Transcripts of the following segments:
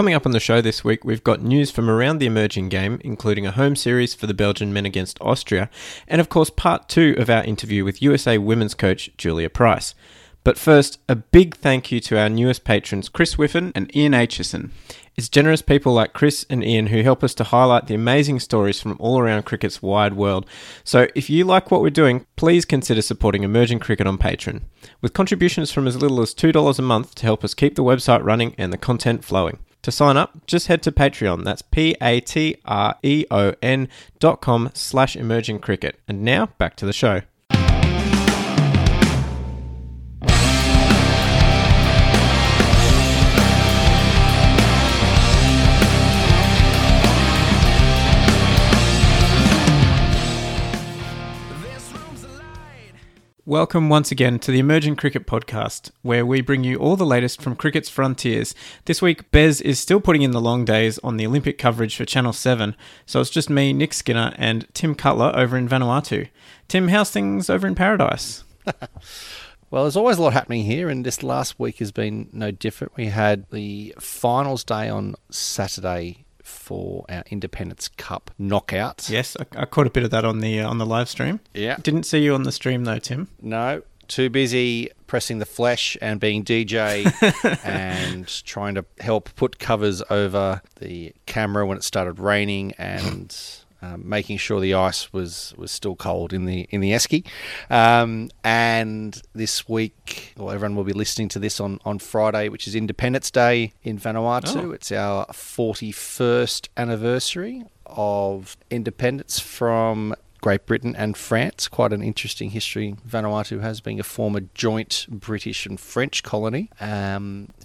Coming up on the show this week, we've got news from around the emerging game, including a home series for the Belgian men against Austria, and of course part two of our interview with USA women's coach Julia Price. But first, a big thank you to our newest patrons, Chris Whiffen and Ian Aitchison. It's generous people like Chris and Ian who help us to highlight the amazing stories from all around cricket's wide world. So if you like what we're doing, please consider supporting Emerging Cricket on Patreon, with contributions from as little as $2 a month to help us keep the website running and the content flowing. To sign up, just head to Patreon. That's patreon.com/emergingcricket. And now, back to the show. Welcome once again to the Emerging Cricket Podcast, where we bring you all the latest from cricket's frontiers. This week, Bez is still putting in the long days on the Olympic coverage for Channel 7, so it's just me, Nick Skinner, and Tim Cutler over in Vanuatu. Tim, how's things over in paradise? Well, there's always a lot happening here, and this last week has been no different. We had the finals day on Saturday for our Independence Cup knockout. Yes, I caught a bit of that on the live stream. Yeah. Didn't see you on the stream though, Tim. No, too busy pressing the flesh and being DJ and trying to help put covers over the camera when it started raining and making sure the ice was still cold in the esky. And this week, well, everyone will be listening to this on Friday, which is Independence Day in Vanuatu. Oh. It's our 41st anniversary of independence from Great Britain and France. Quite an interesting history Vanuatu has, being a former joint British and French colony.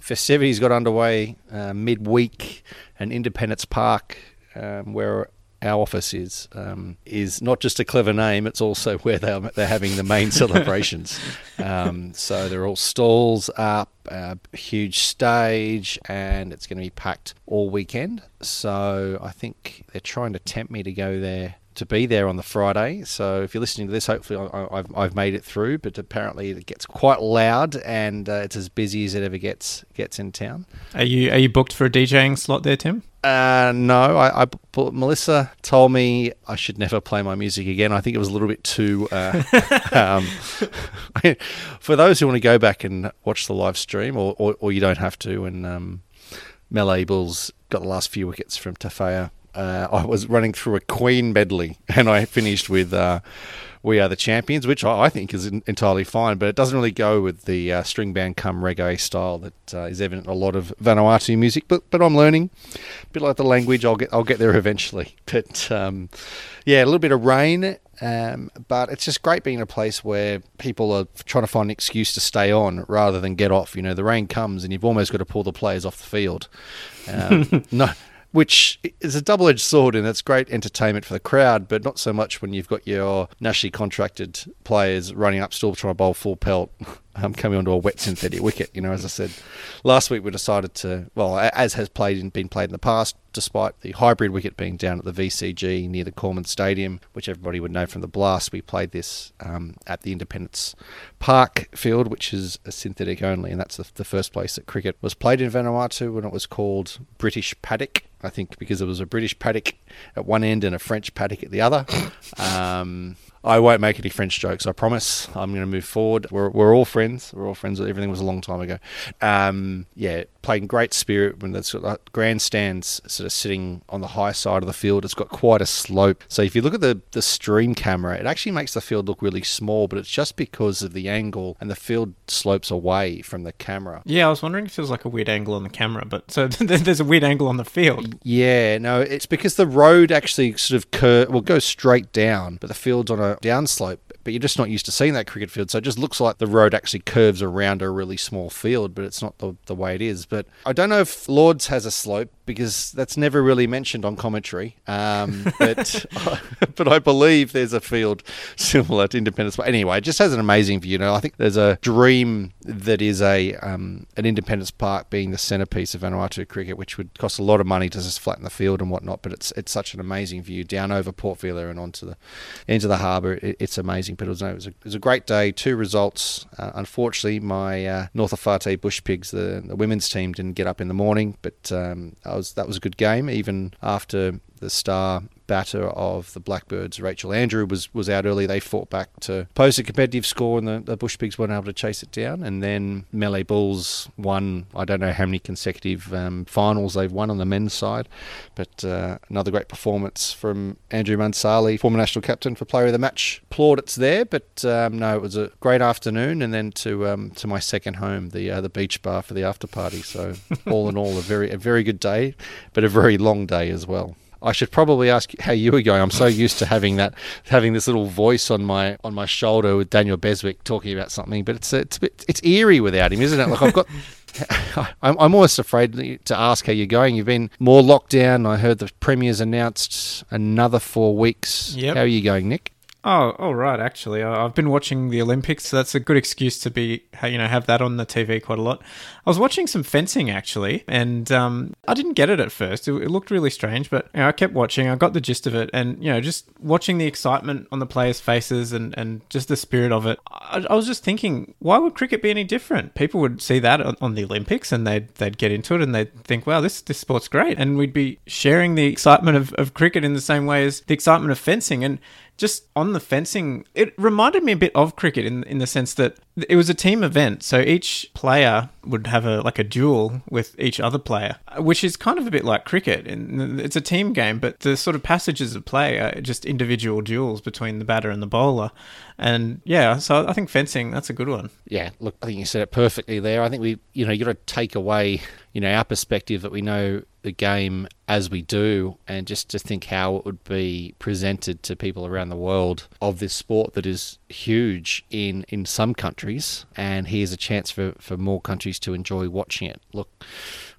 Festivities got underway midweek in Independence Park, where our office is not just a clever name, it's also where they're having the main celebrations. So there are all stalls up, a huge stage, and it's going to be packed all weekend. So I think they're trying to tempt me to go there, to be there on the Friday. So if you're listening to this, hopefully I've made it through, but apparently it gets quite loud and it's as busy as it ever gets in town. Are you booked for a DJing slot there, Tim? No, Melissa told me I should never play my music again. I think it was a little bit too... for those who want to go back and watch the live stream, or you don't have to, and Melee Bulls got the last few wickets from Tafaya. I was running through a Queen medley and I finished with We Are The Champions, which I think is entirely fine, but it doesn't really go with the string band cum reggae style that is evident in a lot of Vanuatu music, but I'm learning. A bit like the language, I'll get there eventually. But yeah, a little bit of rain, but it's just great being in a place where people are trying to find an excuse to stay on rather than get off. You know, the rain comes and you've almost got to pull the players off the field. No. Which is a double-edged sword, and it's great entertainment for the crowd, but not so much when you've got your nationally contracted players running up still trying to bowl full pelt, coming onto a wet synthetic wicket. You know, as I said, last week we decided to, well, as has been played in the past, despite the hybrid wicket being down at the VCG near the Corman Stadium, which everybody would know from the blast, we played this at the Independence Park field, which is a synthetic only, and that's the first place that cricket was played in Vanuatu, when it was called British Paddock. I think because it was a British paddock at one end and a French paddock at the other. I won't make any French jokes, I promise. I'm going to move forward. We're all friends. We're all friends. Everything was a long time ago. Yeah, played in great spirit. When the sort of grandstand's sort of sitting on the high side of the field, it's got quite a slope. So if you look at the stream camera, it actually makes the field look really small, but it's just because of the angle and the field slopes away from the camera. Yeah, I was wondering if it was like a weird angle on the camera, but so there's a weird angle on the field. Yeah, no, it's because the road actually sort of goes straight down, but the field's on a downslope, but you're just not used to seeing that cricket field, so it just looks like the road actually curves around a really small field, but it's not the way it is. But I don't know if Lord's has a slope, because that's never really mentioned on commentary. But I believe there's a field similar to Independence. Anyway, it just has an amazing view. You know, I think there's a dream that is a an Independence Park being the centrepiece of Vanuatu cricket, which would cost a lot of money to just flatten the field and whatnot. But it's such an amazing view down over Port Vila and onto the into the harbour. It's amazing. But it was a great day. 2 results. Unfortunately, my North of Fate Bush Pigs, the women's team, didn't get up in the morning. But that was a good game, even after the star batter of the Blackbirds, Rachel Andrew, was out early. They fought back to post a competitive score, and the Bush Pigs weren't able to chase it down. And then Melee Bulls won, I don't know how many consecutive finals they've won on the men's side, but another great performance from Andrew Mansali, former national captain, for player of the match. Plaudits there, but no, it was a great afternoon. And then to my second home, the beach bar for the after party. So all in all, a very good day, but a very long day as well. I should probably ask how you were going. I'm so used to having this little voice on my shoulder with Daniel Beswick talking about something, but it's eerie without him, isn't it? Like I'm almost afraid to ask how you're going. You've been more locked down. I heard the Premier's announced another 4 weeks. Yep. How are you going, Nick? Oh, all right. Actually, I've been watching the Olympics, so that's a good excuse to be, have that on the TV quite a lot. I was watching some fencing actually, and I didn't get it at first. It looked really strange, but I kept watching. I got the gist of it, and just watching the excitement on the players' faces and just the spirit of it. I was just thinking, why would cricket be any different? People would see that on the Olympics, and they'd get into it, and they'd think, wow, this sport's great, and we'd be sharing the excitement of cricket in the same way as the excitement of fencing. And just on the fencing, it reminded me a bit of cricket in the sense that it was a team event, so each player would have a duel with each other player, which is kind of a bit like cricket. And it's a team game, but the sort of passages of play are just individual duels between the batter and the bowler. And yeah, so I think fencing, that's a good one. Yeah, look, I think you said it perfectly there. I think we, you got to take away, our perspective that we know the game as we do, and just to think how it would be presented to people around the world of this sport that is huge in some countries, and here's a chance for more countries to enjoy watching it. Look,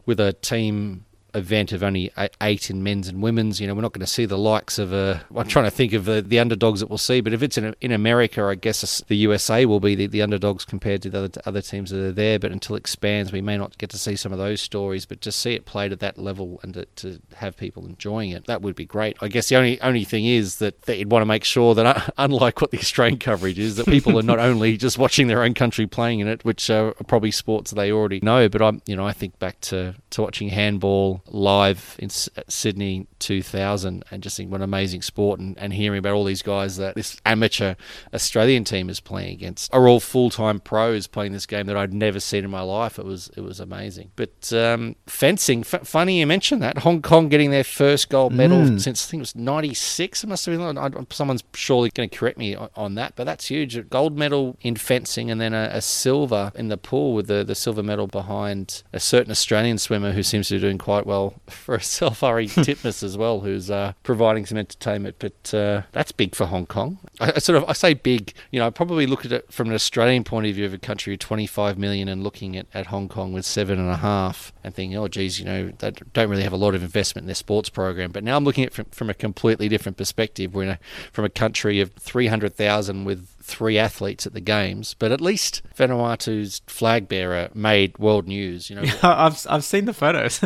with a team event of only 8 in men's and women's, we're not going to see the likes of I'm trying to think of the underdogs that we'll see, but if it's in America, I guess the USA will be the underdogs compared to the other teams that are there. But until it expands, we may not get to see some of those stories, but to see it played at that level and to have people enjoying it, that would be great. I guess the only thing is that you'd want to make sure that, unlike what the Australian coverage is, that people are not only just watching their own country playing in it, which are probably sports they already know, but I think back to watching handball live in Sydney 2000 and just think what an amazing sport, and hearing about all these guys that this amateur Australian team is playing against are all full-time pros playing this game that I'd never seen in my life. It was amazing. But fencing, funny you mentioned that. Hong Kong getting their first gold medal since I think it was 96. It must have been. Someone's surely going to correct me on that, but that's huge. A gold medal in fencing, and then a silver in the pool, with the silver medal behind a certain Australian swimmer who seems to be doing quite well for herself, Ari Titmus as well, who's providing some entertainment. But that's big for Hong Kong. I say big, I probably look at it from an Australian point of view of a country with 25 million and looking at Hong Kong with 7.5 and thinking, oh geez, they don't really have a lot of investment in their sports program. But now I'm looking at it from a completely different perspective. We're from a country of 300,000 with 3 athletes at the games, but at least Vanuatu's flag bearer made world news. I've seen the photos.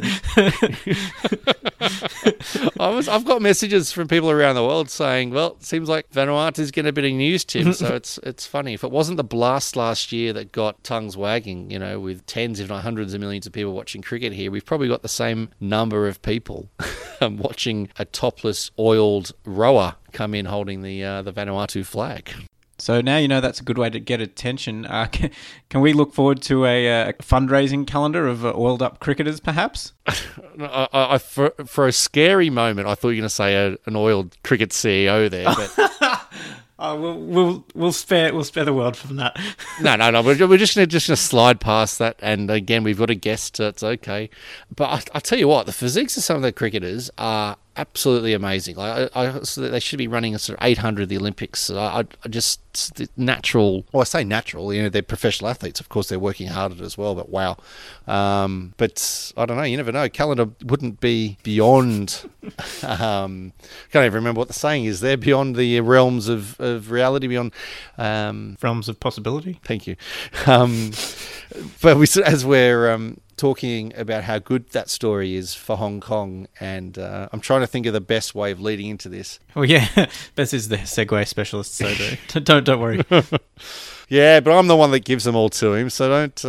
I've got messages from people around the world saying, well, it seems like Vanuatu's getting a bit of news, Tim. So it's funny. If it wasn't the blast last year that got tongues wagging, with tens if not hundreds of millions of people watching cricket here, we've probably got the same number of people watching a topless, oiled rower come in holding the Vanuatu flag. So now that's a good way to get attention. Can we look forward to a fundraising calendar of oiled-up cricketers, perhaps? For a scary moment, I thought you were going to say an oiled cricket CEO there. But... we'll spare the world from that. No. We're just gonna slide past that. And again, we've got a guest, so it's okay. But I tell you what, the physiques of some of the cricketers are absolutely amazing. Like, so they should be running a sort of 800 the Olympics. I just the natural. Well, I say natural. You know, they're professional athletes. Of course, they're working hard at it as well. But wow. But I don't know. You never know. Calendar wouldn't be beyond. Can't even remember what the saying is. There, beyond the realms of reality, beyond realms of possibility. Thank you. But as we're talking about how good that story is for Hong Kong, and I'm trying to think of the best way of leading into this. Well, yeah, Bess is the segue specialist, so don't worry. Yeah, but I'm the one that gives them all to him, so don't,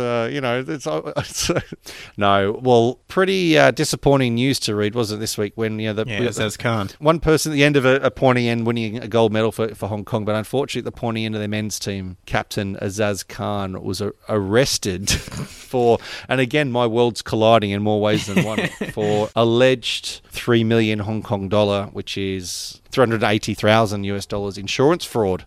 no, well, pretty disappointing news to read, wasn't it, this week when, Aizaz Khan. One person at the end of a pointy end winning a gold medal for Hong Kong, but unfortunately the pointy end of their men's team, Captain Aizaz Khan, was arrested for, and again, my world's colliding in more ways than one, for alleged $3 million Hong Kong dollar, which is $380,000 US insurance fraud.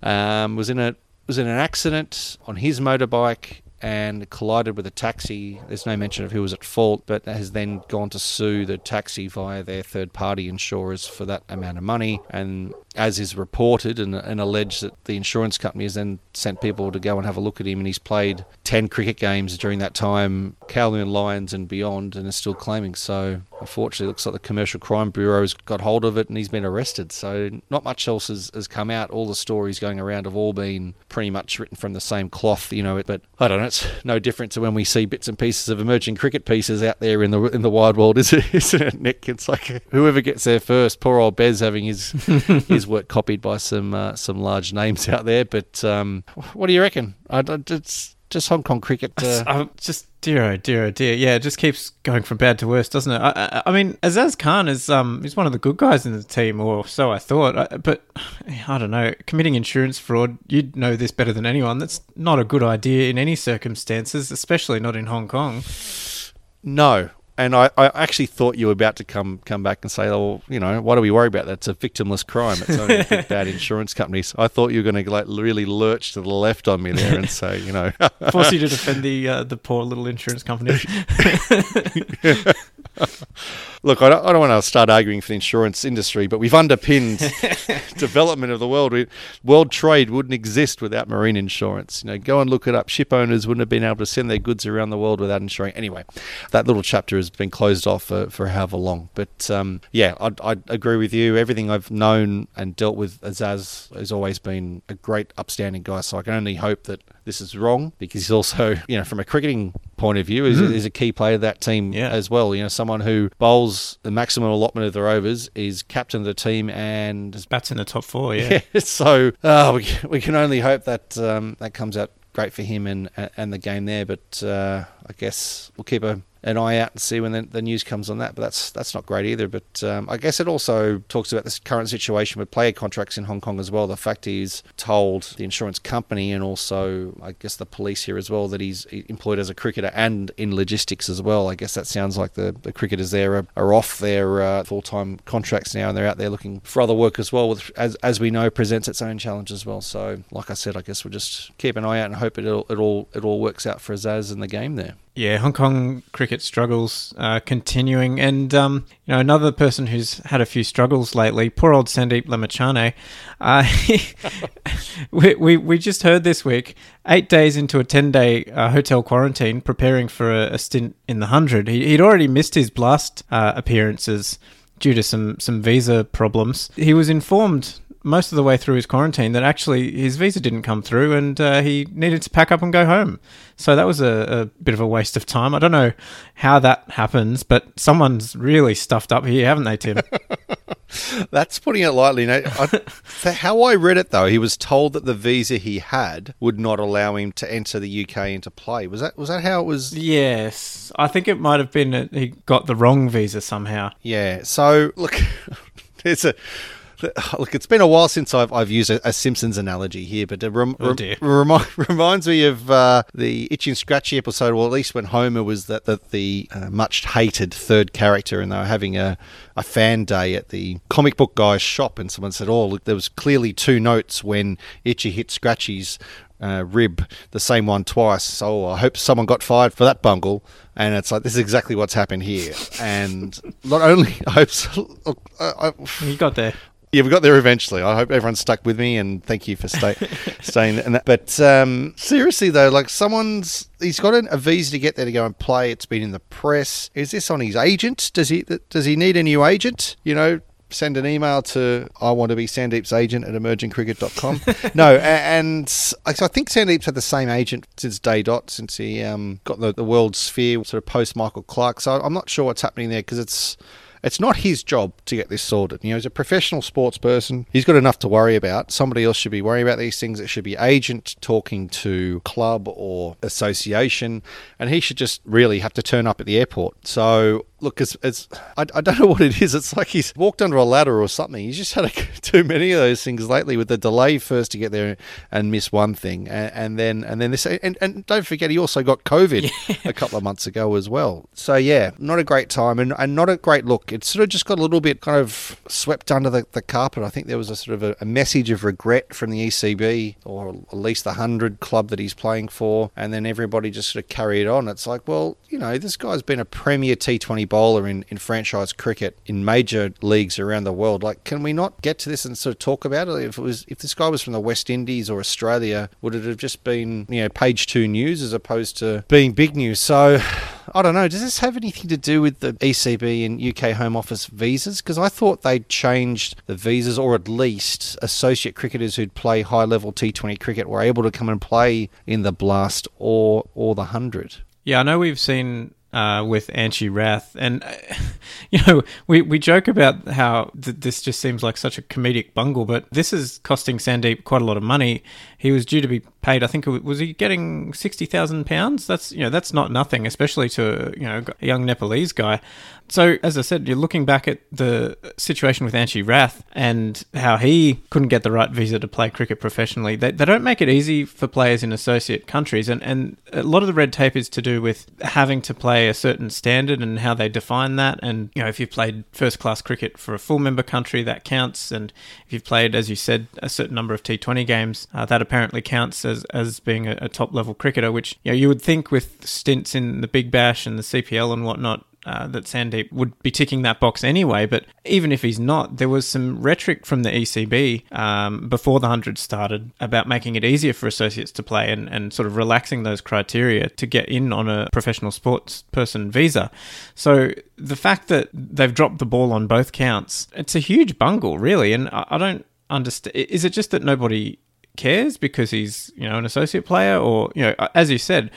Was in an accident on his motorbike and collided with a taxi. There's no mention of who was at fault, but has then gone to sue the taxi via their third-party insurers for that amount of money. And as is reported and alleged, that the insurance company has then sent people to go and have a look at him, and he's played 10 cricket games during that time, Kowloon Lions and beyond, and is still claiming. So unfortunately, it looks like the Commercial Crime Bureau's got hold of it and he's been arrested. So not much else has come out. All the stories going around have all been pretty much written from the same cloth, but I don't know. It's no different to when we see bits and pieces of emerging cricket pieces out there in the wide world, isn't it, Nick? It's like whoever gets there first. Poor old Bez having his work copied by some large names out there. But what do you reckon? Just Hong Kong cricket. Dear, oh dear. Yeah, it just keeps going from bad to worse, doesn't it? I mean, Aizaz Khan is he's one of the good guys in the team, or so I thought. But I don't know. Committing insurance fraud, you'd know this better than anyone. That's not a good idea in any circumstances, especially not in Hong Kong. No. And I actually thought you were about to come back and say, "Oh, why do we worry about that? It's a victimless crime. It's only bad insurance companies." I thought you were going to really lurch to the left on me there and say, force you to defend the poor little insurance company. Look, I don't want to start arguing for the insurance industry, but we've underpinned development of the world. World trade wouldn't exist without marine insurance. Go and look it up. Ship owners wouldn't have been able to send their goods around the world without insuring. Anyway, that little chapter has been closed off for however long. But I agree with you. Everything I've known and dealt with Aizaz has always been a great, upstanding guy. So I can only hope that this is wrong, because he's also, from a cricketing point of view, is a key player of that team as well. Someone who bowls the maximum allotment of their overs, is captain of the team, and bats in the top four. Yeah. So we can only hope that that comes out great for him and the game there. But I guess we'll keep an eye out and see when the news comes on that. But that's not great either. But I guess it also talks about this current situation with player contracts in Hong Kong as well. The fact he's told the insurance company, and also I guess the police here as well, that he's employed as a cricketer and in logistics as well. I guess that sounds like the cricketers there are off their full-time contracts now, and they're out there looking for other work as well, which, as we know, presents its own challenge as well. So like I said, I guess we'll just keep an eye out and hope it all works out for Aizaz and the game there. Yeah, Hong Kong cricket struggles continuing. And, another person who's had a few struggles lately, poor old Sandeep Lamachane. We just heard this week, 8 days into a 10-day hotel quarantine, preparing for a stint in the 100. He'd already missed his blast appearances due to some visa problems. He was informed most of the way through his quarantine that actually his visa didn't come through, and he needed to pack up and go home. So that was a bit of a waste of time. I don't know how that happens, but someone's really stuffed up here, haven't they, Tim? That's putting it lightly. How I read it, though, he was told that the visa he had would not allow him to enter the UK and to play. Was that how it was? Yes. I think it might have been that he got the wrong visa somehow. Yeah. So, look, Look, it's been a while since I've used a Simpsons analogy here, but it reminds me of the Itchy and Scratchy episode, or at least when Homer was the much-hated third character, and they were having a fan day at the comic book guy's shop, and someone said, "Oh, look, there was clearly two notes when Itchy hit Scratchy's rib, the same one twice. So I hope someone got fired for that bungle. And it's like, this is exactly what's happened here. And not only I hope so, you got there. Yeah, we got there eventually. I hope everyone stuck with me, and thank you for staying. And that. But seriously, though, like he's got a visa to get there to go and play. It's been in the press. Is this on his agent? Does he need a new agent? You know, send an email to I want to be Sandeep's agent at emergingcricket.com. No, and so I think Sandeep's had the same agent since day dot, since he got the World Sphere sort of post Michael Clark. So I'm not sure what's happening there, because it's not his job to get this sorted. You know, he's a professional sports person. He's got enough to worry about. Somebody else should be worrying about these things. It should be agent talking to club or association, and he should just really have to turn up at the airport. So, look, I don't know what it is. It's like he's walked under a ladder or something. He's just had too many of those things lately, with the delay first to get there and miss one thing, and then this, and don't forget he also got COVID a couple of months ago as well. So yeah, not a great time and not a great look. It sort of just got a little bit kind of swept under the carpet. I think there was a sort of a message of regret from the ECB, or at least the Hundred club that he's playing for, and then everybody just sort of carried on. It's like, well, you know, this guy's been a premier T20 bowler in franchise cricket in major leagues around the world. Like, can we not get to this and sort of talk about it? If this guy was from the West Indies or Australia, would it have just been, you know, page two news as opposed to being big news? So I don't know. Does this have anything to do with the ECB and UK Home Office visas? Because I thought they'd changed the visas, or at least associate cricketers who'd play high-level T20 cricket were able to come and play in the Blast or the 100. Yeah, I know we've seen with Anchi Rath, and you know, we joke about how this just seems like such a comedic bungle, but this is costing Sandeep quite a lot of money. He was due to be paid, I think, was he getting £60,000? That's, you know, that's not nothing, especially to, you know, a young Nepalese guy. So, as I said, you're looking back at the situation with Anchi Rath and how he couldn't get the right visa to play cricket professionally. They don't make it easy for players in associate countries, and a lot of the red tape is to do with having to play a certain standard and how they define that. And, you know, if you've played first-class cricket for a full member country, that counts. And if you've played, as you said, a certain number of T20 games, that apparently counts as being a top-level cricketer, which, you know, you would think with stints in the Big Bash and the CPL and whatnot, that Sandeep would be ticking that box anyway. But even if he's not, there was some rhetoric from the ECB before the 100 started about making it easier for associates to play and sort of relaxing those criteria to get in on a professional sports person visa. So the fact that they've dropped the ball on both counts, it's a huge bungle, really. And I don't understand. Is it just that nobody cares because he's, you know, an associate player? Or, you know, as you said,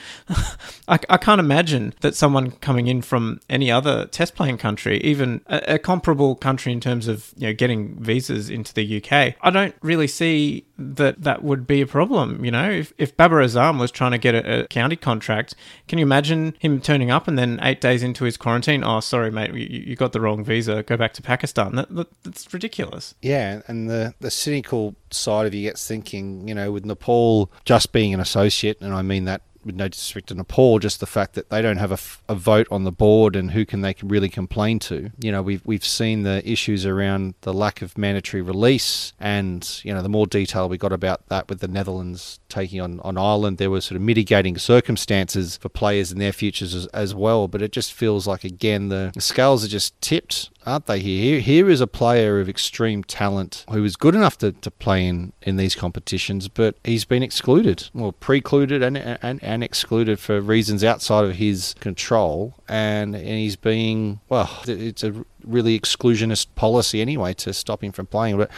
I can't imagine that someone coming in from any other test playing country, even a comparable country in terms of, you know, getting visas into the UK, I don't really see that would be a problem. You know, if Babar Azam was trying to get a county contract, can you imagine him turning up and then 8 days into his quarantine, oh, sorry, mate, you got the wrong visa, go back to Pakistan? That's ridiculous. Yeah, and the cynical side of you gets thinking, you know, with Nepal just being an associate, and I mean that with no disrespect to Nepal, just the fact that they don't have a vote on the board, and who can they really complain to? You know, we've seen the issues around the lack of mandatory release, and, you know, the more detail we got about that with the Netherlands taking on Ireland, there were sort of mitigating circumstances for players and their futures as well. But it just feels like, again, the scales are just tipped, aren't they? Here is a player of extreme talent who is good enough to play in these competitions, but he's been excluded, well, precluded and excluded for reasons outside of his control, and he's being, well, it's a really exclusionist policy anyway to stop him from playing. But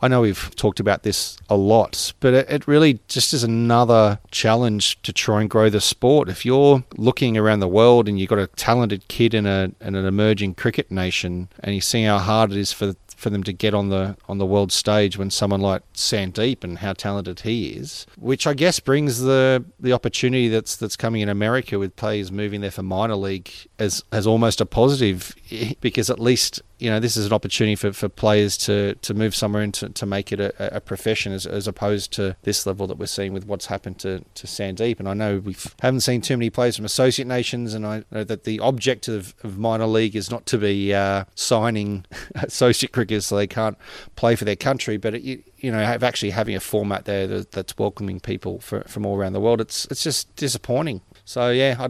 I know we've talked about this a lot, but it really just is another challenge to try and grow the sport. If you're looking around the world and you've got a talented kid in an emerging cricket nation, and you see how hard it is for them to get on the world stage, when someone like Sandeep, and how talented he is, which I guess brings the opportunity that's coming in America with players moving there for minor league as almost a positive, because at least least, you know, this is an opportunity for players to move somewhere and to make it a profession, as opposed to this level that we're seeing with what's happened to Sandeep. And I know we haven't seen too many players from associate nations, and I know that the objective of minor league is not to be signing associate cricketers so they can't play for their country, but you know, actually having a format there that's welcoming people from all around the world, it's just disappointing. So yeah, I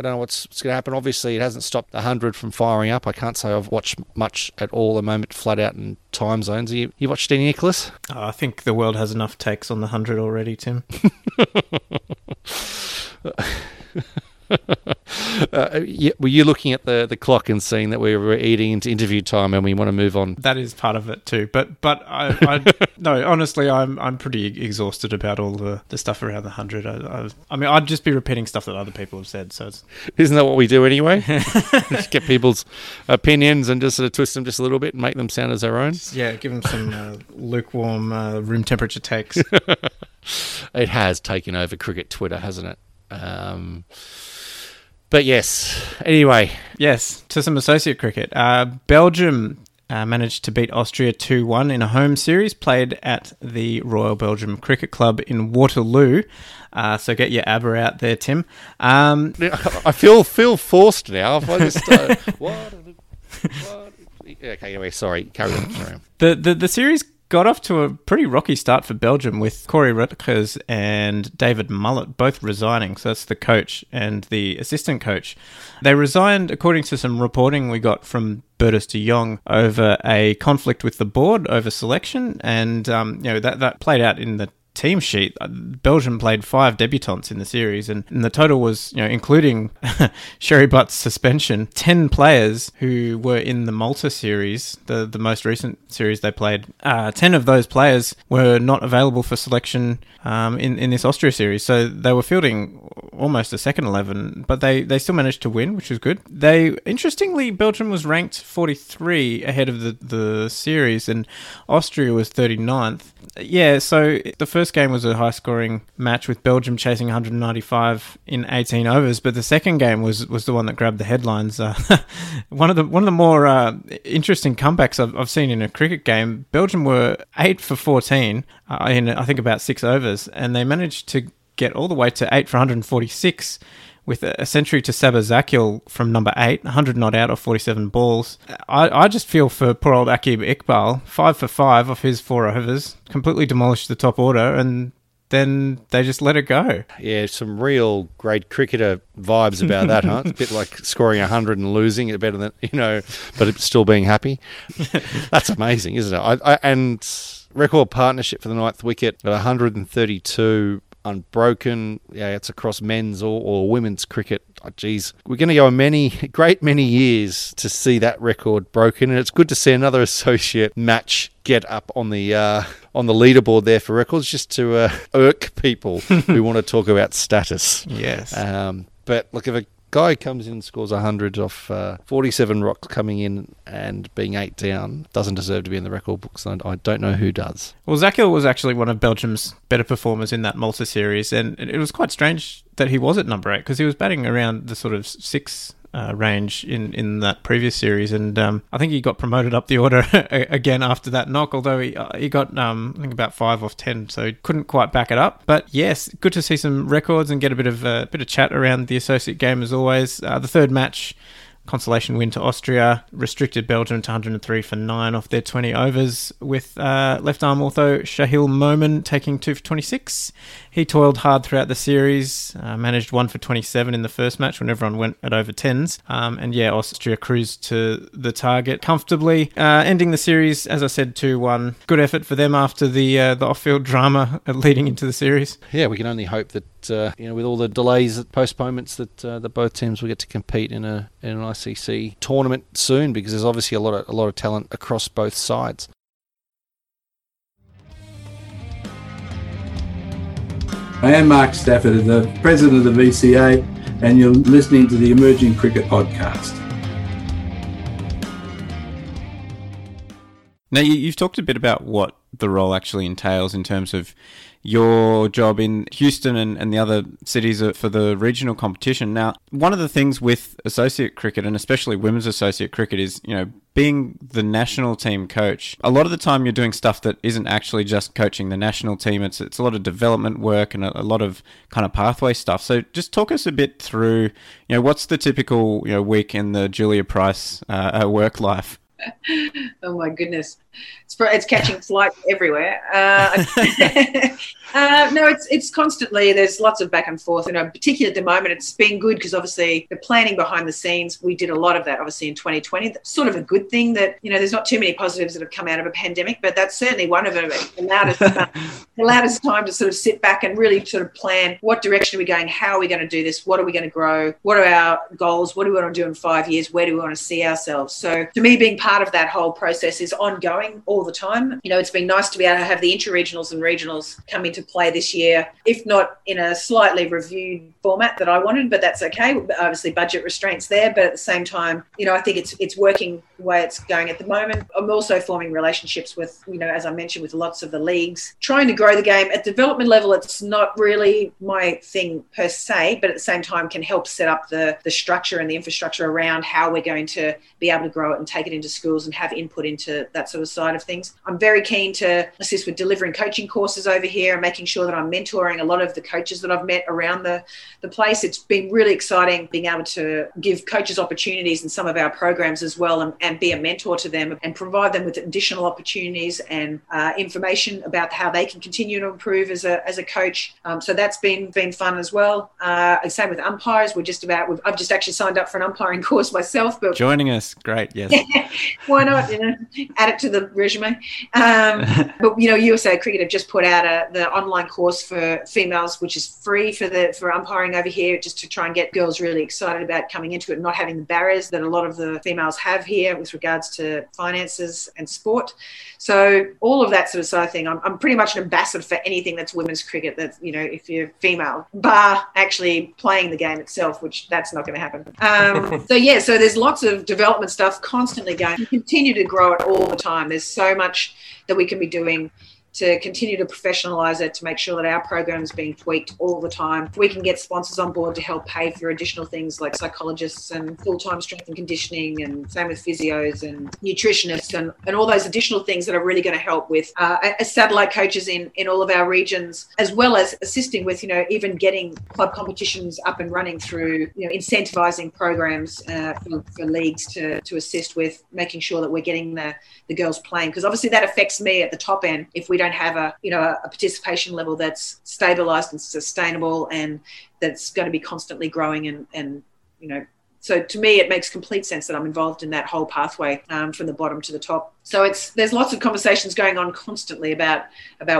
don't know what's going to happen. Obviously, it hasn't stopped the 100 from firing up. I can't say I've watched much at all at the moment, flat out in time zones. You watched any, Nicholas? Oh, I think the world has enough takes on the 100 already, Tim. Were you looking at the clock and seeing that we were eating into interview time and we want to move on? That is part of it too, but I no, honestly, I'm pretty exhausted about all the stuff around the 100. I mean, I'd just be repeating stuff that other people have said. So isn't that what we do anyway? Just get people's opinions and just sort of twist them just a little bit and make them sound as their own. Yeah, give them some lukewarm room temperature takes. It has taken over cricket Twitter, hasn't it? But yes, anyway. Yes, to some associate cricket. Belgium managed to beat Austria 2-1 in a home series played at the Royal Belgium Cricket Club in Waterloo. So get your ABBA out there, Tim. I feel forced now. If I just, what? Okay, anyway, sorry. Carry on. The series got off to a pretty rocky start for Belgium, with Corey Rutgers and David Mullet both resigning. So that's the coach and the assistant coach. They resigned, according to some reporting we got from Bertus de Jong, over a conflict with the board over selection. And, you know, that played out in the team sheet. Belgium played 5 debutants in the series, and the total was, you know, including Sherry Butt's suspension, 10 players who were in the Malta series, the most recent series they played. 10 of those players were not available for selection in this Austria series, so they were fielding almost a second 11, but they still managed to win, which was good. They, interestingly, Belgium was ranked 43 ahead of the series, and Austria was 39th. Yeah, so the first game was a high-scoring match with Belgium chasing 195 in 18 overs, but the second game was the one that grabbed the headlines. One of the more interesting comebacks I've seen in a cricket game. Belgium were 8 for 14 in, I think, about 6 overs, and they managed to get all the way to 8 for 146 with a century to Sabah Zakil from number 8, 100 not out of 47 balls. I just feel for poor old Akib Iqbal, 5 for 5 off his 4 overs, completely demolished the top order, and then they just let it go. Yeah, some real great cricketer vibes about that, huh? It's a bit like scoring 100 and losing, it better than, you know, but it's still being happy. That's amazing, isn't it? And record partnership for the 9th wicket at 132 unbroken. Yeah, it's across men's or women's cricket. Oh, geez, we're going to go a great many years to see that record broken, and it's good to see another associate match get up on the leaderboard there for records, just to irk people who want to talk about status. Yes, but look, if a guy comes in and scores 100 off 47 rocks coming in and being 8 down, doesn't deserve to be in the record books, and I don't know who does. Well, Zakil was actually one of Belgium's better performers in that Malta series, and it was quite strange that he was at number 8, because he was batting around the sort of 6 range in that previous series, and I think he got promoted up the order again after that knock, although he got I think about 5 off 10, so he couldn't quite back it up. But yes, good to see some records and get a bit of chat around the associate game as always. The third match, consolation win to Austria, restricted Belgium to 103 for 9 off their 20 overs, with left arm ortho Shahil Momin taking 2 for 26. He toiled hard throughout the series, managed 1 for 27 in the first match when everyone went at over 10s. And yeah, Austria cruised to the target comfortably, ending the series, as I said, 2-1. Good effort for them after the off-field drama leading into the series. Yeah, we can only hope that you know, with all the delays and postponements, that both teams will get to compete in an ICC tournament soon, because there's obviously a lot of talent across both sides. I am Mark Stafford, the president of the VCA, and you're listening to the Emerging Cricket Podcast. Now, you've talked a bit about what the role actually entails in terms of your job in Houston and the other cities for the regional competition. Now, one of the things with associate cricket, and especially women's associate cricket, is, you know, being the national team coach, a lot of the time you're doing stuff that isn't actually just coaching the national team. It's a lot of development work and a lot of kind of pathway stuff. So just talk us a bit through, you know, what's the typical, you know, week in the Julia Price work life? Oh my goodness, it's catching flights everywhere. No, it's constantly, there's lots of back and forth. You know, particularly at the moment, it's been good because obviously the planning behind the scenes, we did a lot of that obviously in 2020. That's sort of a good thing that, you know, there's not too many positives that have come out of a pandemic, but that's certainly one of them. It allowed us time to sort of sit back and really sort of plan what direction are we going, how are we going to do this, what are we going to grow, what are our goals, what do we want to do in 5 years, where do we want to see ourselves. So to me, being part of that whole process is ongoing all the time. You know, it's been nice to be able to have the inter-regionals and regionals come into play this year, if not in a slightly reviewed format that I wanted, but that's okay. Obviously budget restraints there, but at the same time, you know, I think it's working the way it's going at the moment. I'm also forming relationships with, you know, as I mentioned, with lots of the leagues, trying to grow the game. At development level, it's not really my thing per se, but at the same time can help set up the structure and the infrastructure around how we're going to be able to grow it and take it into schools and have input into that sort of side of things. I'm very keen to assist with delivering coaching courses over here and making sure that I'm mentoring a lot of the coaches that I've met around the place. It's been really exciting being able to give coaches opportunities in some of our programs as well and be a mentor to them and provide them with additional opportunities and information about how they can continue to improve as a coach. So that's been fun as well. Same with umpires. I've just actually signed up for an umpiring course myself. But joining us, great, yes. Why not? You know, add it to the resume. But, you know, USA Cricket have just put out the online course for females, which is free for umpiring over here, just to try and get girls really excited about coming into it and not having the barriers that a lot of the females have here with regards to finances and sport. So all of that sort of side thing, I'm pretty much an ambassador for anything that's women's cricket, that's, you know, if you're female, bar actually playing the game itself, which that's not going to happen. So there's lots of development stuff constantly going. You continue to grow it all the time. There's so much that we can be doing to continue to professionalise it, to make sure that our program is being tweaked all the time. We can get sponsors on board to help pay for additional things like psychologists and full-time strength and conditioning, and same with physios and nutritionists and all those additional things that are really going to help with as satellite coaches in all of our regions, as well as assisting with, you know, even getting club competitions up and running through, you know, incentivising programs for leagues to assist with making sure that we're getting the girls playing. Because obviously that affects me at the top end if we don't have a participation level that's stabilised and sustainable and that's going to be constantly growing and you know. So to me, it makes complete sense that I'm involved in that whole pathway from the bottom to the top. So there's lots of conversations going on constantly about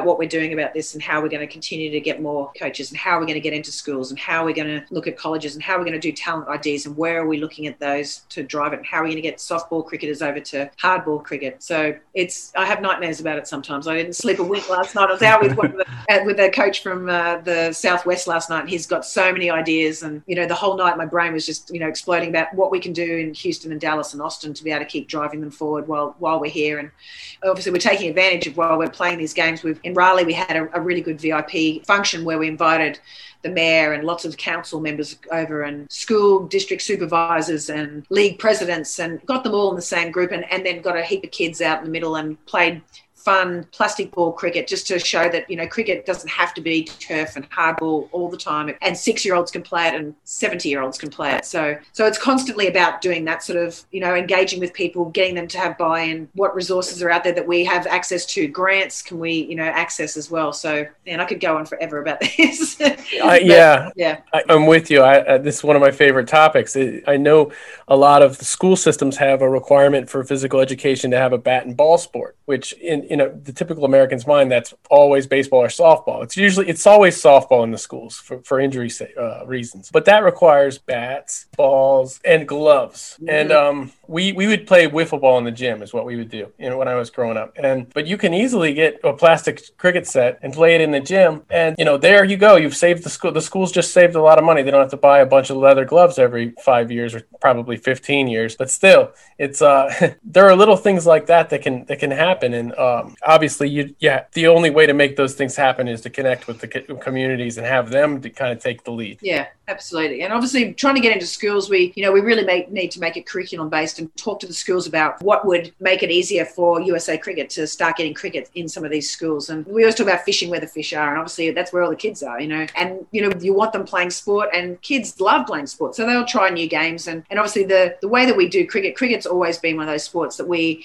what we're doing about this and how we're going to continue to get more coaches and how we're going to get into schools and how we're going to look at colleges and how we're going to do talent IDs and where are we looking at those to drive it and how are we going to get softball cricketers over to hardball cricket. So I have nightmares about it sometimes. I didn't sleep a wink last night. I was out with a coach from the Southwest last night, and he's got so many ideas, and, you know, the whole night my brain was just, you know, exploding about what we can do in Houston and Dallas and Austin to be able to keep driving them forward while we're here. And obviously we're taking advantage of, while we're playing these games, in Raleigh we had a really good VIP function where we invited the mayor and lots of council members over and school district supervisors and league presidents, and got them all in the same group, and then got a heap of kids out in the middle and played fun plastic ball cricket, just to show that, you know, cricket doesn't have to be turf and hardball all the time, and 6-year-olds can play it and 70-year-olds can play it. So it's constantly about doing that sort of, you know, engaging with people, getting them to have buy-in, what resources are out there that we have access to, grants can we, you know, access as well. So, and I could go on forever about this. I'm with you. This is one of my favorite topics. I know a lot of the school systems have a requirement for physical education to have a bat and ball sport, which in the typical American's mind, that's always baseball or softball. It's always softball in the schools for injury reasons. But that requires bats, balls, and gloves. Mm-hmm. And we would play wiffle ball in the gym is what we would do, you know, when I was growing up. But you can easily get a plastic cricket set and play it in the gym. And, you know, there you go. You've saved the school. The school's just saved a lot of money. They don't have to buy a bunch of leather gloves every 5 years or probably 15 years. But still, it's there are little things like that that can happen. And obviously, the only way to make those things happen is to connect with the communities and have them to kind of take the lead. Yeah, absolutely. And obviously, trying to get into schools, we really need to make it curriculum based and talk to the schools about what would make it easier for USA Cricket to start getting cricket in some of these schools. And we always talk about fishing where the fish are, and obviously that's where all the kids are, you know. And, you know, you want them playing sport, and kids love playing sport, so they'll try new games. And obviously the way that we do cricket's always been one of those sports that we...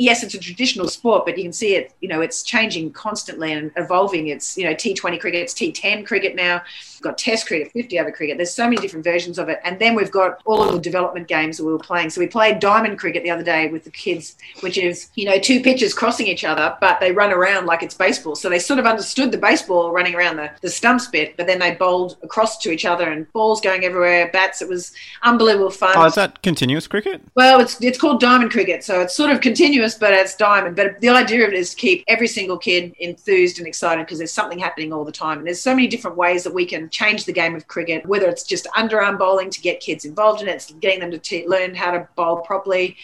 Yes, it's a traditional sport, but you can see it, you know, it's changing constantly and evolving. It's, you know, T20 cricket, it's T10 cricket now. We've got Test cricket, 50-over cricket. There's so many different versions of it. And then we've got all of the development games that we were playing. So we played diamond cricket the other day with the kids, which is, you know, two pitches crossing each other, but they run around like it's baseball. So they sort of understood the baseball running around the stumps bit, but then they bowled across to each other and balls going everywhere, bats. It was unbelievable fun. Oh, is that continuous cricket? Well, it's called diamond cricket. So it's sort of continuous, but it's diamond. But the idea of it is to keep every single kid enthused and excited, because there's something happening all the time. And there's so many different ways that we can change the game of cricket, whether it's just underarm bowling to get kids involved in it, it's getting them to learn how to bowl properly,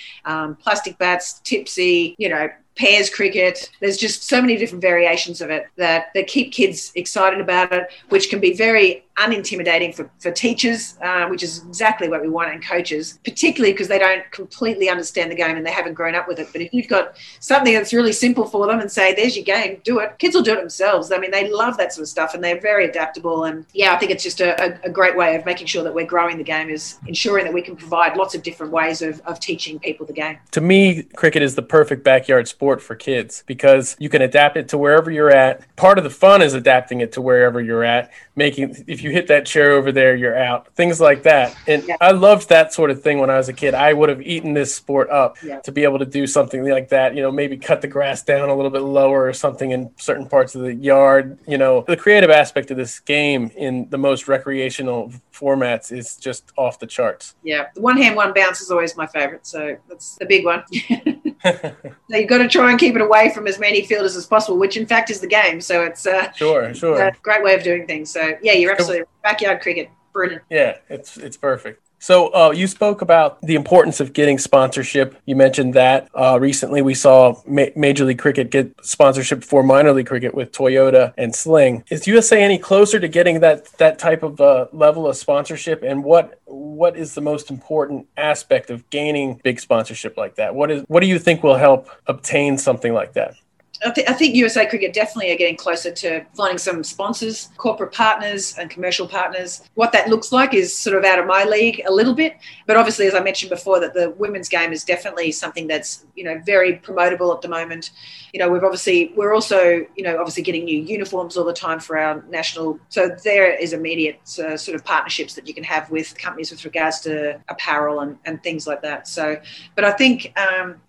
plastic bats, tipsy, you know, pairs cricket. There's just so many different variations of it that keep kids excited about it, which can be very unintimidating for teachers, which is exactly what we want, and coaches, particularly because they don't completely understand the game and they haven't grown up with it. But if you've got something that's really simple for them and say, there's your game, do it, kids will do it themselves. I mean, they love that sort of stuff and they're very adaptable. And yeah, I think it's just a great way of making sure that we're growing the game, is ensuring that we can provide lots of different ways of teaching people the game. To me, cricket is the perfect backyard sport for kids, because you can adapt it to wherever you're at. Part of the fun is adapting it to wherever you're at, making, if you hit that chair over there, you're out, things like that. And yeah. I loved that sort of thing when I was a kid. I would have eaten this sport up to be able to do something like that, you know, maybe cut the grass down a little bit lower or something in certain parts of the yard. You know, the creative aspect of this game in the most recreational formats is just off the charts. Yeah, the one hand, one bounce is always my favorite, so that's the big one. So you've got to try and keep it away from as many fielders as possible, which in fact is the game. So it's sure. It's a great way of doing things. So yeah, you're absolutely right. Backyard cricket, brilliant. Yeah, it's perfect. So you spoke about the importance of getting sponsorship. You mentioned that recently we saw Major League Cricket get sponsorship for minor league cricket with Toyota and Sling. Is USA any closer to getting that type of level of sponsorship? And what is the most important aspect of gaining big sponsorship like that? What do you think will help obtain something like that? I think USA Cricket definitely are getting closer to finding some sponsors, corporate partners and commercial partners. What that looks like is sort of out of my league a little bit. But obviously, as I mentioned before, that the women's game is definitely something that's, you know, very promotable at the moment. You know, we're also getting new uniforms all the time for our national. So there is immediate sort of partnerships that you can have with companies with regards to apparel and things like that. So, but I think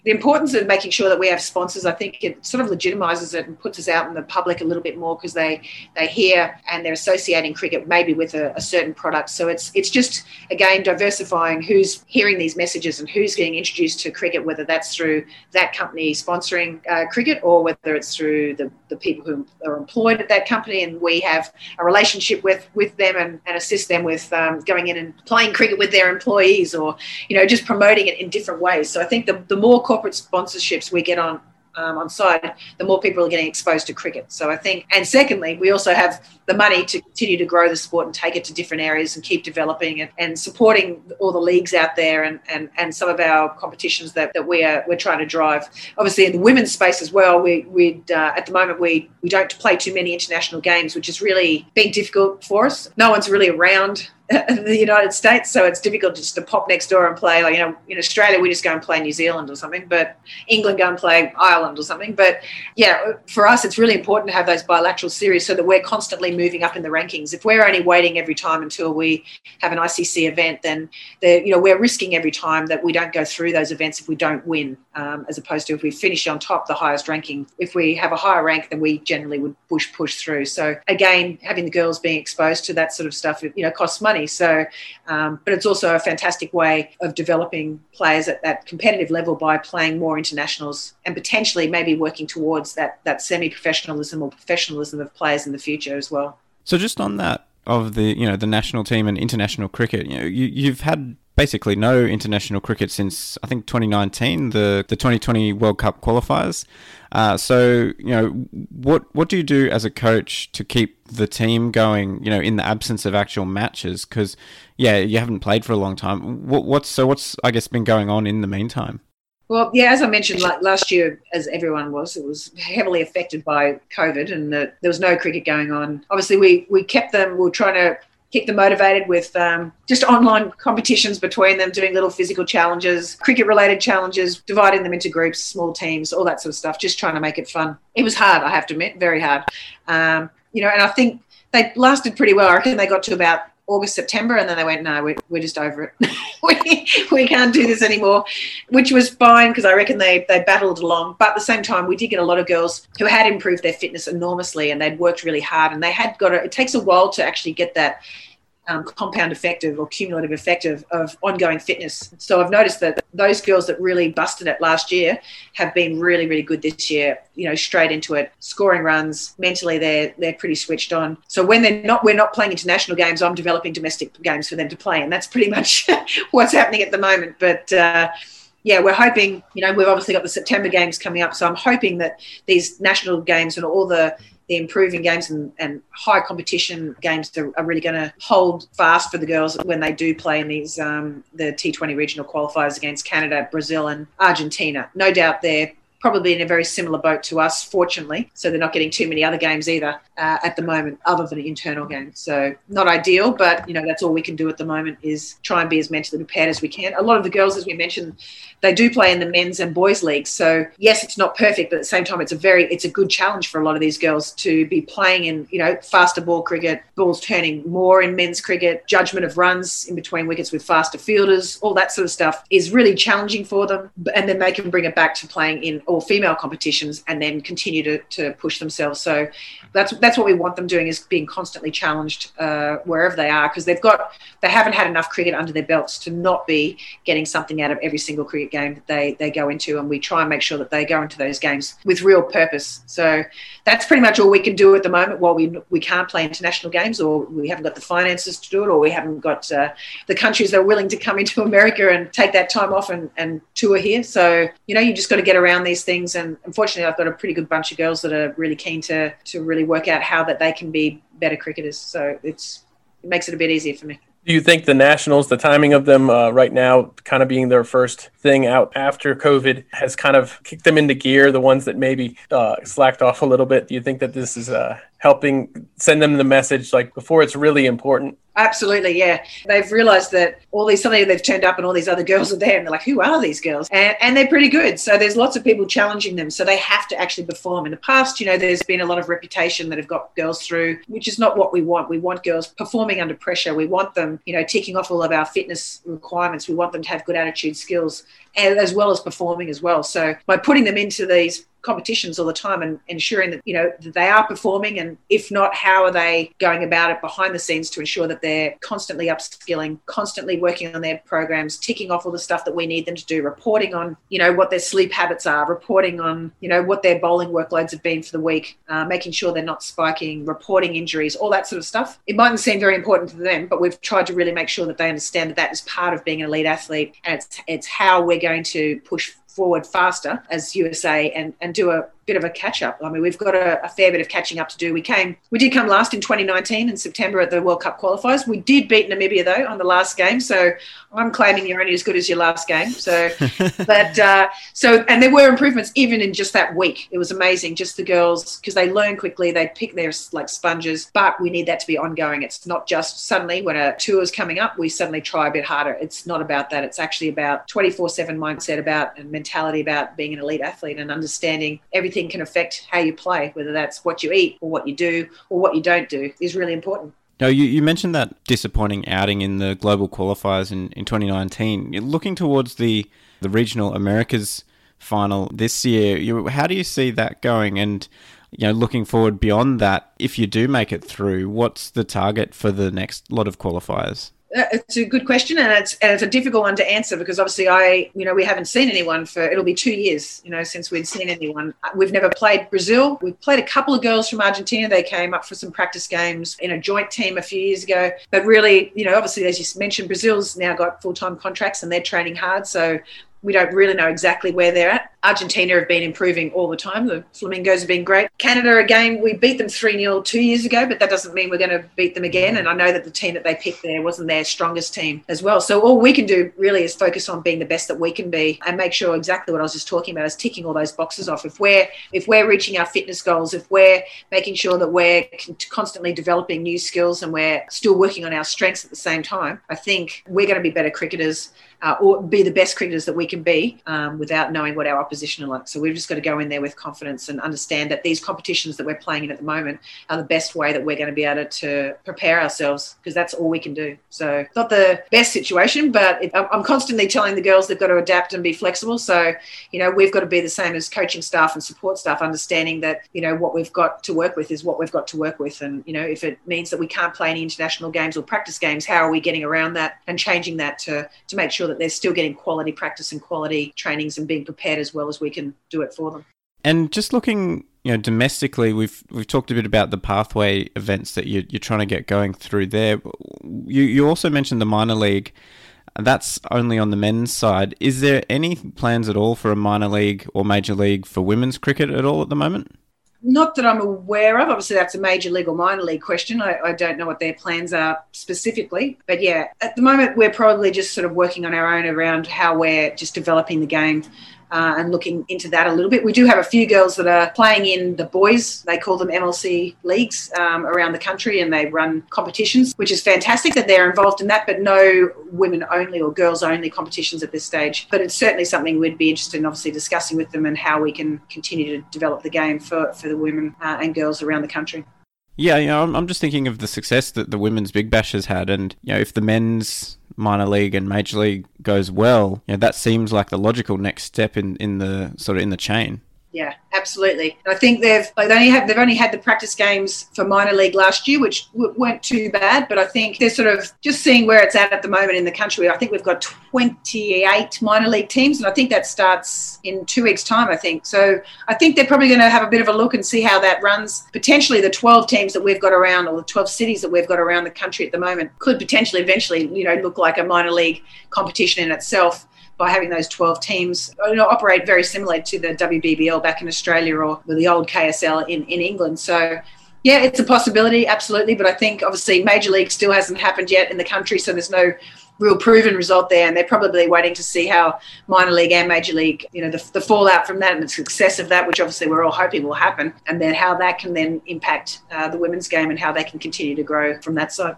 the importance of making sure that we have sponsors, I think it sort of legitimizes it and puts us out in the public a little bit more, because they hear and they're associating cricket maybe with a certain product. So it's just, again, diversifying who's hearing these messages and who's getting introduced to cricket, whether that's through that company sponsoring cricket or whether it's through the people who are employed at that company and we have a relationship with them and assist them with going in and playing cricket with their employees, or, you know, just promoting it in different ways. So I think the more corporate sponsorships we get on side, the more people are getting exposed to cricket. So I think, and secondly, we also have the money to continue to grow the sport and take it to different areas and keep developing it and supporting all the leagues out there and some of our competitions that we're trying to drive. Obviously, in the women's space as well, we'd at the moment we don't play too many international games, which is really been difficult for us. No one's really around the United States, so it's difficult just to pop next door and play. Like, you know, in Australia we just go and play New Zealand or something, but England go and play Ireland or something. But yeah, for us it's really important to have those bilateral series so that we're constantly moving up in the rankings. If we're only waiting every time until we have an ICC event, then we're risking every time that we don't go through those events if we don't win, as opposed to if we finish on top, the highest ranking. If we have a higher rank, then we generally would push through. So again, having the girls being exposed to that sort of stuff, it, you know, costs money. money. So, but it's also a fantastic way of developing players at that competitive level by playing more internationals and potentially maybe working towards that semi-professionalism or professionalism of players in the future as well. So just on that of the, you know, the national team and international cricket, you know, you've had basically no international cricket since, I think, 2019, the 2020 World Cup qualifiers. So, you know, what do you do as a coach to keep the team going, you know, in the absence of actual matches? Because, yeah, you haven't played for a long time. What's I guess, been going on in the meantime? Well, yeah, as I mentioned, like last year, as everyone was, it was heavily affected by COVID and there was no cricket going on. Obviously, we kept them, we were trying to keep them motivated with just online competitions between them, doing little physical challenges, cricket-related challenges, dividing them into groups, small teams, all that sort of stuff, just trying to make it fun. It was hard, I have to admit, very hard. You know, and I think they lasted pretty well. I reckon they got to about August, September, and then they went, no, we're just over it. we can't do this anymore, which was fine because I reckon they battled along. But at the same time, we did get a lot of girls who had improved their fitness enormously and they'd worked really hard and they had got it takes a while to actually get that compound effective or cumulative effective of ongoing fitness. So I've noticed that those girls that really busted it last year have been really, really good this year, you know, straight into it, scoring runs. Mentally, they're pretty switched on. So when we're not playing international games, I'm developing domestic games for them to play. And that's pretty much what's happening at the moment. But yeah, we're hoping, you know, we've obviously got the September games coming up. So I'm hoping that these national games and all the improving games and high competition games are really going to hold fast for the girls when they do play in these the T20 regional qualifiers against Canada, Brazil and Argentina. No doubt they're probably in a very similar boat to us, fortunately, so they're not getting too many other games either at the moment other than internal games. So not ideal, but, you know, that's all we can do at the moment is try and be as mentally prepared as we can. A lot of the girls, as we mentioned, they do play in the men's and boys' leagues. So, yes, it's not perfect, but at the same time, it's a good challenge for a lot of these girls to be playing in, you know, faster ball cricket, balls turning more in men's cricket, judgment of runs in between wickets with faster fielders, all that sort of stuff is really challenging for them. And then they can bring it back to playing in all female competitions and then continue to push themselves. So that's what we want them doing, is being constantly challenged wherever they are, because they haven't had enough cricket under their belts to not be getting something out of every single cricket game that they go into, and we try and make sure that they go into those games with real purpose. So that's pretty much all we can do at the moment while we can't play international games, or we haven't got the finances to do it, or we haven't got the countries that are willing to come into America and take that time off and tour here. So, you know, you just got to get around these things, and unfortunately I've got a pretty good bunch of girls that are really keen to really work out how that they can be better cricketers, so it makes it a bit easier for me. Do you think the nationals, the timing of them right now kind of being their first thing out after COVID has kind of kicked them into gear, the ones that maybe slacked off a little bit? Do you think that this is helping send them the message like before it's really important? Absolutely, yeah. They've realised that suddenly they've turned up and all these other girls are there and they're like, who are these girls? And they're pretty good. So there's lots of people challenging them. So they have to actually perform. In the past, you know, there's been a lot of reputation that have got girls through, which is not what we want. We want girls performing under pressure. We want them, you know, ticking off all of our fitness requirements. We want them to have good attitude, skills, as well as performing as well. So by putting them into these competitions all the time and ensuring that, you know, that they are performing, and if not, how are they going about it behind the scenes to ensure that they're constantly upskilling, constantly working on their programs, ticking off all the stuff that we need them to do, reporting on, you know, what their sleep habits are, reporting on, you know, what their bowling workloads have been for the week, making sure they're not spiking, reporting injuries, all that sort of stuff. It mightn't seem very important to them, but we've tried to really make sure that they understand that that is part of being an elite athlete, and it's how we're going to push forward faster as USA and do a bit of a catch-up. I mean, we've got a fair bit of catching up to do. We did come last in 2019 in September at the World Cup qualifiers. We did beat Namibia, though, on the last game. So I'm claiming you're only as good as your last game. So, and there were improvements even in just that week. It was amazing, just the girls, because they learn quickly. They pick their, like, sponges, but we need that to be ongoing. It's not just suddenly when a tour is coming up, we suddenly try a bit harder. It's not about that. It's actually about 24/7 mindset about and mentality about being an elite athlete and understanding everything can affect how you play, whether that's what you eat or what you do or what you don't do is really important. Now, you mentioned that disappointing outing in the global qualifiers in 2019. You're looking towards the regional Americas final this year. How do you see that going? And you know, looking forward beyond that, if you do make it through, what's the target for the next lot of qualifiers? It's a good question, and it's a difficult one to answer because obviously we haven't seen anyone for, it'll be 2 years, since we'd seen anyone. We've never played Brazil. We've played a couple of girls from Argentina. They came up for some practice games in a joint team a few years ago. But really, obviously, as you mentioned, Brazil's now got full-time contracts and they're training hard. So we don't really know exactly where they're at. Argentina have been improving all the time. The Flamingos have been great. Canada, again, we beat them 3-0 2 years ago, but that doesn't mean we're going to beat them again. And I know that the team that they picked there wasn't their strongest team as well. So all we can do really is focus on being the best that we can be and make sure exactly what I was just talking about is ticking all those boxes off. If we're reaching our fitness goals, if we're making sure that we're constantly developing new skills and we're still working on our strengths at the same time, I think we're going to be better cricketers or be the best cricketers that we can be without knowing what our opposition are like. So we've just got to go in there with confidence and understand that these competitions that we're playing in at the moment are the best way that we're going to be able to prepare ourselves, because that's all we can do. So it's not the best situation, but I'm constantly telling the girls they've got to adapt and be flexible. So, we've got to be the same as coaching staff and support staff, understanding that, what we've got to work with is what we've got to work with. And, if it means that we can't play any international games or practice games, how are we getting around that and changing that to make sure that they're still getting quality practice and quality trainings and being prepared as well as we can do it for them. And just looking, domestically, we've talked a bit about the pathway events that you're trying to get going through there. You also mentioned the minor league. That's only on the men's side. Is there any plans at all for a minor league or major league for women's cricket at all at the moment? Not that I'm aware of. Obviously, that's a major league or minor league question. I don't know what their plans are specifically. But, yeah, at the moment we're probably just sort of working on our own around how we're just developing the game and looking into that a little bit. We do have a few girls that are playing in the boys. They call them MLC leagues around the country, and they run competitions, which is fantastic that they're involved in that, but no women-only or girls-only competitions at this stage. But it's certainly something we'd be interested in, obviously, discussing with them and how we can continue to develop the game for the women and girls around the country. Yeah, I'm just thinking of the success that the women's Big Bash has had, and, if the men's minor league and major league goes well, that seems like the logical next step in the chain. Yeah, absolutely. And I think they've only had the practice games for minor league last year, which weren't too bad. But I think they're sort of just seeing where it's at the moment in the country. I think we've got 28 minor league teams, and I think that starts in 2 weeks' time, I think. So I think they're probably going to have a bit of a look and see how that runs. Potentially the 12 teams that we've got around, or the 12 cities that we've got around the country at the moment, could potentially eventually, look like a minor league competition in itself, by having those 12 teams operate very similarly to the WBBL back in Australia or the old KSL in England. So, yeah, it's a possibility, absolutely. But I think, obviously, Major League still hasn't happened yet in the country, so there's no real proven result there, and they're probably waiting to see how minor league and major league, the fallout from that and the success of that, which obviously we're all hoping will happen, and then how that can then impact the women's game and how they can continue to grow from that side.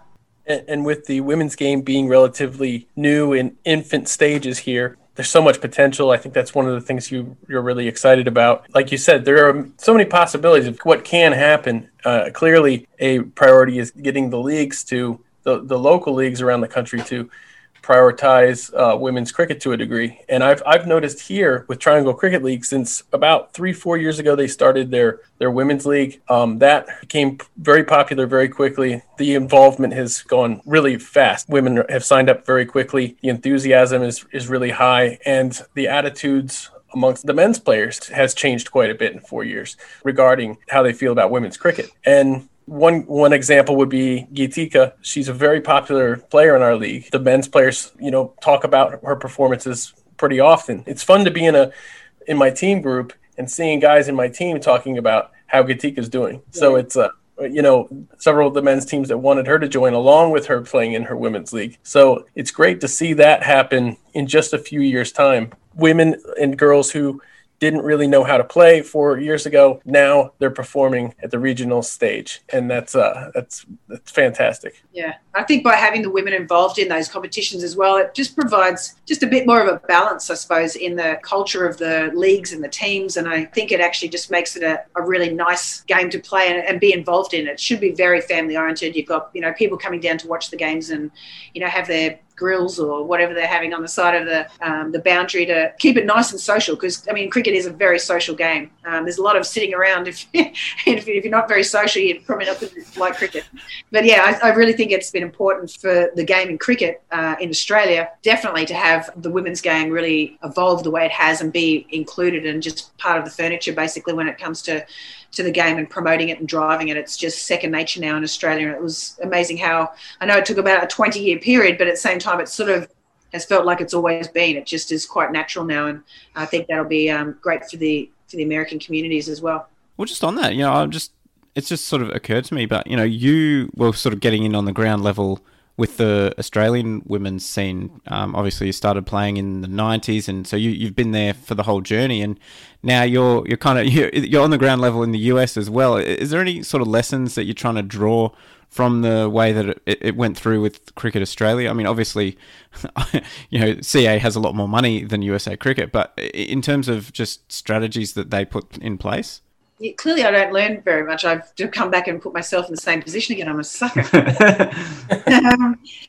And with the women's game being relatively new in infant stages here, there's so much potential. I think that's one of the things you're really excited about. Like you said, there are so many possibilities of what can happen. Clearly, a priority is getting the leagues to, the local leagues around the country to prioritize women's cricket to a degree. And I've noticed here with Triangle Cricket League, since about 3-4 years ago, they started their women's league. That became very popular very quickly. The involvement has gone really fast. Women have signed up very quickly. The enthusiasm is really high, and the attitudes amongst the men's players has changed quite a bit in 4 years regarding how they feel about women's cricket. And one example would be Gitika. She's a very popular player in our league. The men's players, talk about her performances pretty often. It's fun to be in my team group and seeing guys in my team talking about how Gitika's doing. Yeah. So it's several of the men's teams that wanted her to join, along with her playing in her women's league. So it's great to see that happen in just a few years' time. Women and girls who didn't really know how to play 4 years ago, now they're performing at the regional stage. And that's fantastic. Yeah. I think by having the women involved in those competitions as well, it just provides just a bit more of a balance, I suppose, in the culture of the leagues and the teams. And I think it actually just makes it a really nice game to play and be involved in. It should be very family oriented. You've got, people coming down to watch the games and, have their grills or whatever they're having on the side of the boundary to keep it nice and social, because, I mean, cricket is a very social game. There's a lot of sitting around. If you're not very social, you're probably not going to like cricket. But, yeah, I really think it's been important for the game in cricket in Australia, definitely, to have the women's game really evolve the way it has and be included and just part of the furniture, basically, when it comes to the game and promoting it and driving it. It's just second nature now in Australia, and it was amazing how, I know it took about a 20-year period, but at the same time it sort of has felt like it's always been. It just is quite natural now, and I think that'll be great for the American communities as well. Well, just on that, you know, it's just sort of occurred to me, but, you know, you were sort of getting in on the ground level with the Australian women's scene. Obviously you started playing in the 90s, and so you've been there for the whole journey, and now you're on the ground level in the US as well. Is there any sort of lessons that you're trying to draw from the way that it went through with Cricket Australia? I mean, obviously, you know, CA has a lot more money than USA Cricket, but in terms of just strategies that they put in place? Yeah, clearly I don't learn very much. I've come back and put myself in the same position again. I'm a sucker.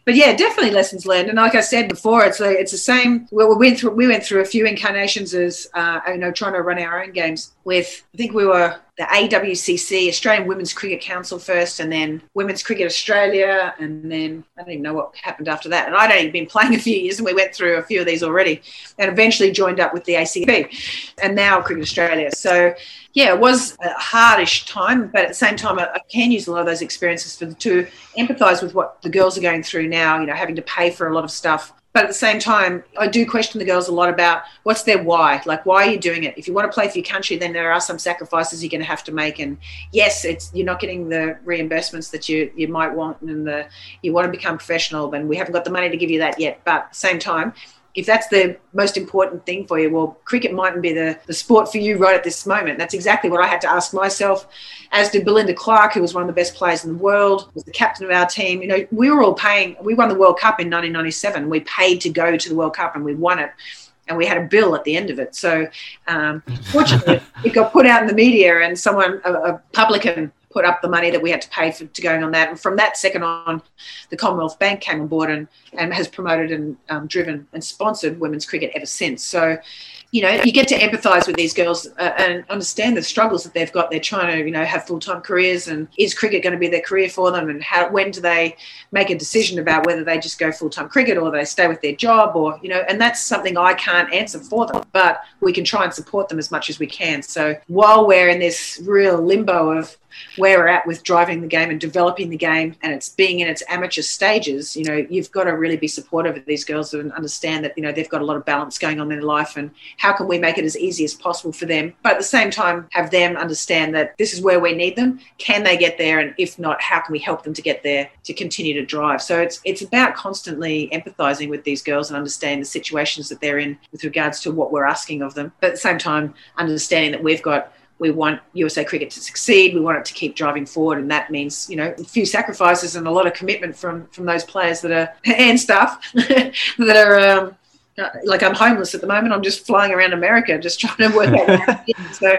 But yeah, definitely lessons learned. And like I said before, it's the same. Well, we went through a few incarnations as, you know, trying to run our own games with, I think we were the AWCC, Australian Women's Cricket Council first, and then Women's Cricket Australia. And then I don't even know what happened after that. And I'd only been playing a few years, and we went through a few of these already, and eventually joined up with the ACB and now Cricket Australia. So yeah, it was a hardish time, but at the same time, I can use a lot of those experiences to empathise with what the girls are going through now, you know, having to pay for a lot of stuff. But at the same time, I do question the girls a lot about what's their why. Like, why are you doing it? If you want to play for your country, then there are some sacrifices you're going to have to make. And yes, you're not getting the reimbursements that you might want, and you want to become professional, and we haven't got the money to give you that yet. But at the same time, if that's the most important thing for you, well, cricket mightn't be the sport for you right at this moment. That's exactly what I had to ask myself, as did Belinda Clark, who was one of the best players in the world, was the captain of our team. You know, we were all paying. We won the World Cup in 1997. We paid to go to the World Cup, and we won it. And we had a bill at the end of it. So fortunately, it got put out in the media, and someone, a publican, put up the money that we had to pay to going on that. And from that second on, the Commonwealth Bank came on board and has promoted and driven and sponsored women's cricket ever since. So, you know, you get to empathise with these girls and understand the struggles that they've got. They're trying to, you know, have full-time careers, and is cricket going to be their career for them, and when do they make a decision about whether they just go full-time cricket or they stay with their job, or, you know, and that's something I can't answer for them, but we can try and support them as much as we can. So while we're in this real limbo of where we're at with driving the game and developing the game, and it's being in its amateur stages, you know, you've got to really be supportive of these girls and understand that, you know, they've got a lot of balance going on in their life, and how can we make it as easy as possible for them, but at the same time have them understand that this is where we need them. Can they get there? And if not, how can we help them to get there to continue to drive? So it's about constantly empathizing with these girls and understanding the situations that they're in with regards to what we're asking of them, but at the same time understanding that we want USA Cricket to succeed. We want it to keep driving forward, and that means, you know, a few sacrifices and a lot of commitment from those players that are and staff that are like, I'm homeless at the moment. I'm just flying around America, just trying to work out. So,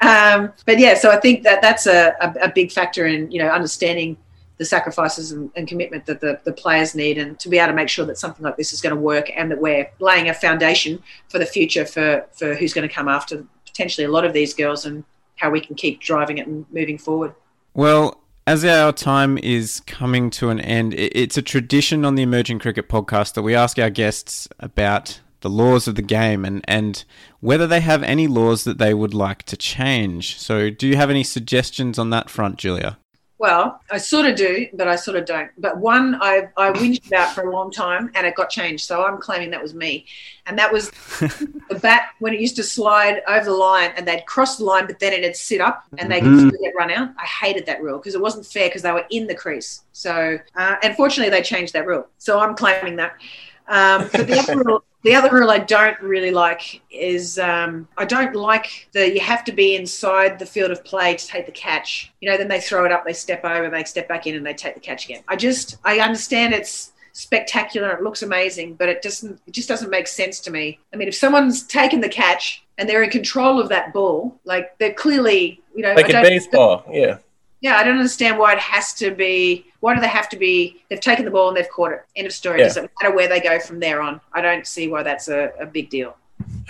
but yeah, so I think that's a big factor in, you know, understanding the sacrifices and commitment that the players need, and to be able to make sure that something like this is going to work, and that we're laying a foundation for the future for who's going to come after them, potentially a lot of these girls, and how we can keep driving it and moving forward. Well, as our time is coming to an end, it's a tradition on the Emerging Cricket podcast that we ask our guests about the laws of the game and whether they have any laws that they would like to change. So do you have any suggestions on that front, Julia? Well, I sort of do, but I sort of don't. But one I whinged about for a long time, and it got changed, so I'm claiming that was me. And that was the bat, when it used to slide over the line, and they'd cross the line, but then it'd sit up, and they could still get run out. I hated that rule because it wasn't fair, because they were in the crease. So, and fortunately, they changed that rule. So I'm claiming that. But the other rule I don't really like is I don't like that you have to be inside the field of play to take the catch. You know, then they throw it up, they step over, they step back in, and they take the catch again. I understand it's spectacular, it looks amazing, but it just doesn't make sense to me. I mean, if someone's taken the catch and they're in control of that ball, like, they're clearly, you know, like in baseball, yeah. Yeah, I don't understand why it has to be why do they have to be, they've taken the ball and they've caught it. End of story. Yeah. It doesn't matter where they go from there on. I don't see why that's a big deal.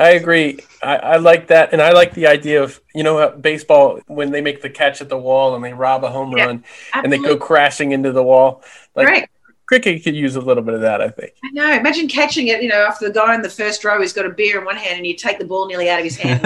I agree. I like that. And I like the idea of, you know, baseball, when they make the catch at the wall and they rob a home run and they go crashing into the wall. Like, correct. Cricket could use a little bit of that, I think. I know. Imagine catching it, you know, after the guy in the first row has got a beer in one hand and you take the ball nearly out of his hand.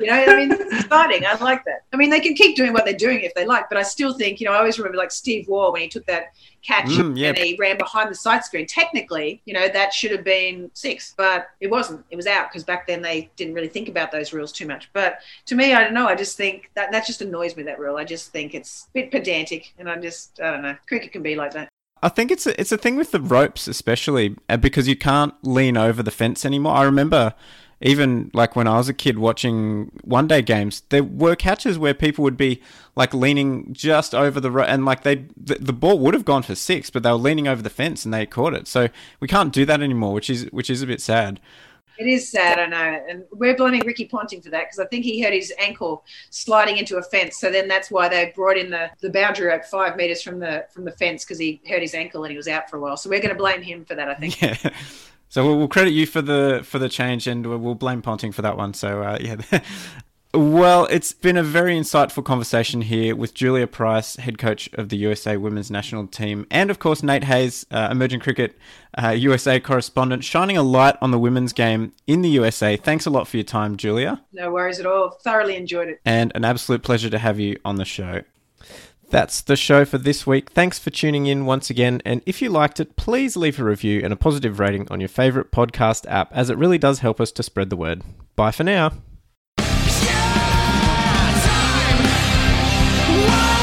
You know, I mean, it's exciting. I like that. I mean, they can keep doing what they're doing if they like, but I still think, you know, I always remember like Steve Waugh when he took that catch and he ran behind the side screen. Technically, you know, that should have been six, but it wasn't. It was out because back then they didn't really think about those rules too much. But to me, I don't know. I just think that just annoys me, that rule. I just think it's a bit pedantic and I don't know. Cricket can be like that. I think it's a thing with the ropes, especially because you can't lean over the fence anymore. I remember even like when I was a kid watching one day games, there were catches where people would be like leaning just over the rope and like the ball would have gone for six, but they were leaning over the fence and they caught it. So we can't do that anymore, which is a bit sad. It is sad, I know. And we're blaming Ricky Ponting for that because I think he hurt his ankle sliding into a fence. So then that's why they brought in the boundary rope 5 metres from the fence because he hurt his ankle and he was out for a while. So we're going to blame him for that, I think. Yeah. So we'll credit you for the change and we'll blame Ponting for that one. So, yeah. Well, it's been a very insightful conversation here with Julia Price, head coach of the USA Women's National Team, and of course, Nate Hayes, Emerging Cricket USA correspondent, shining a light on the women's game in the USA. Thanks a lot for your time, Julia. No worries at all. Thoroughly enjoyed it. And an absolute pleasure to have you on the show. That's the show for this week. Thanks for tuning in once again. And if you liked it, please leave a review and a positive rating on your favourite podcast app, as it really does help us to spread the word. Bye for now. Whoa!